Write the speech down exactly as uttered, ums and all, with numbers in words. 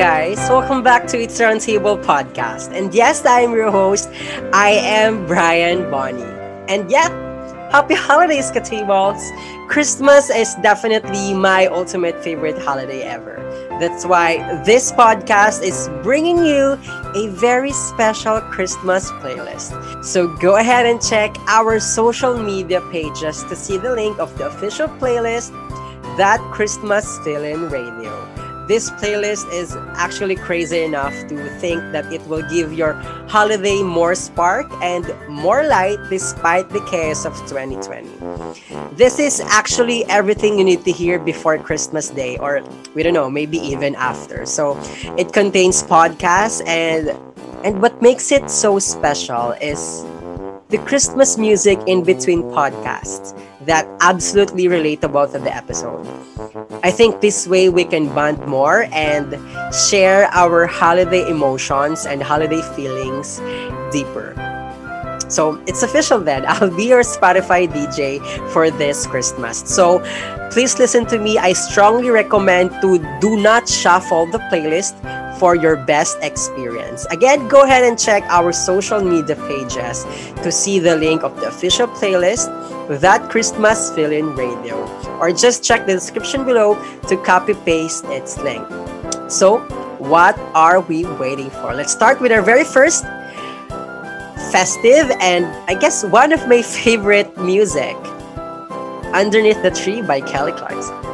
guys. Welcome back to It's Round Table podcast. And yes, I'm your host. I am Brian Bonney. And yeah, happy holidays, Katables! Christmas is definitely my ultimate favorite holiday ever. That's why this podcast is bringing you a very special Christmas playlist. So go ahead and check our social media pages to see the link of the official playlist, That Christmas Still in Radio. This playlist is actually crazy enough to think that it will give your holiday more spark and more light despite the chaos of twenty twenty. This is actually everything you need to hear before Christmas Day, or we don't know, maybe even after. So it contains podcasts, and and what makes it so special is the Christmas music in between podcasts that absolutely relatable to the episode. I think this way we can bond more and share our holiday emotions and holiday feelings deeper. So it's official then, I'll be your Spotify D J for this Christmas. So please listen to me. I strongly recommend to do not shuffle the playlist for your best experience. Again, go ahead and check our social media pages to see the link of the official playlist, That Christmas Still in Radio, or just check the description below to copy-paste its link. So, what are we waiting for? Let's start with our very first festive and I guess one of my favorite music, Underneath the Tree by Kelly Clarkson.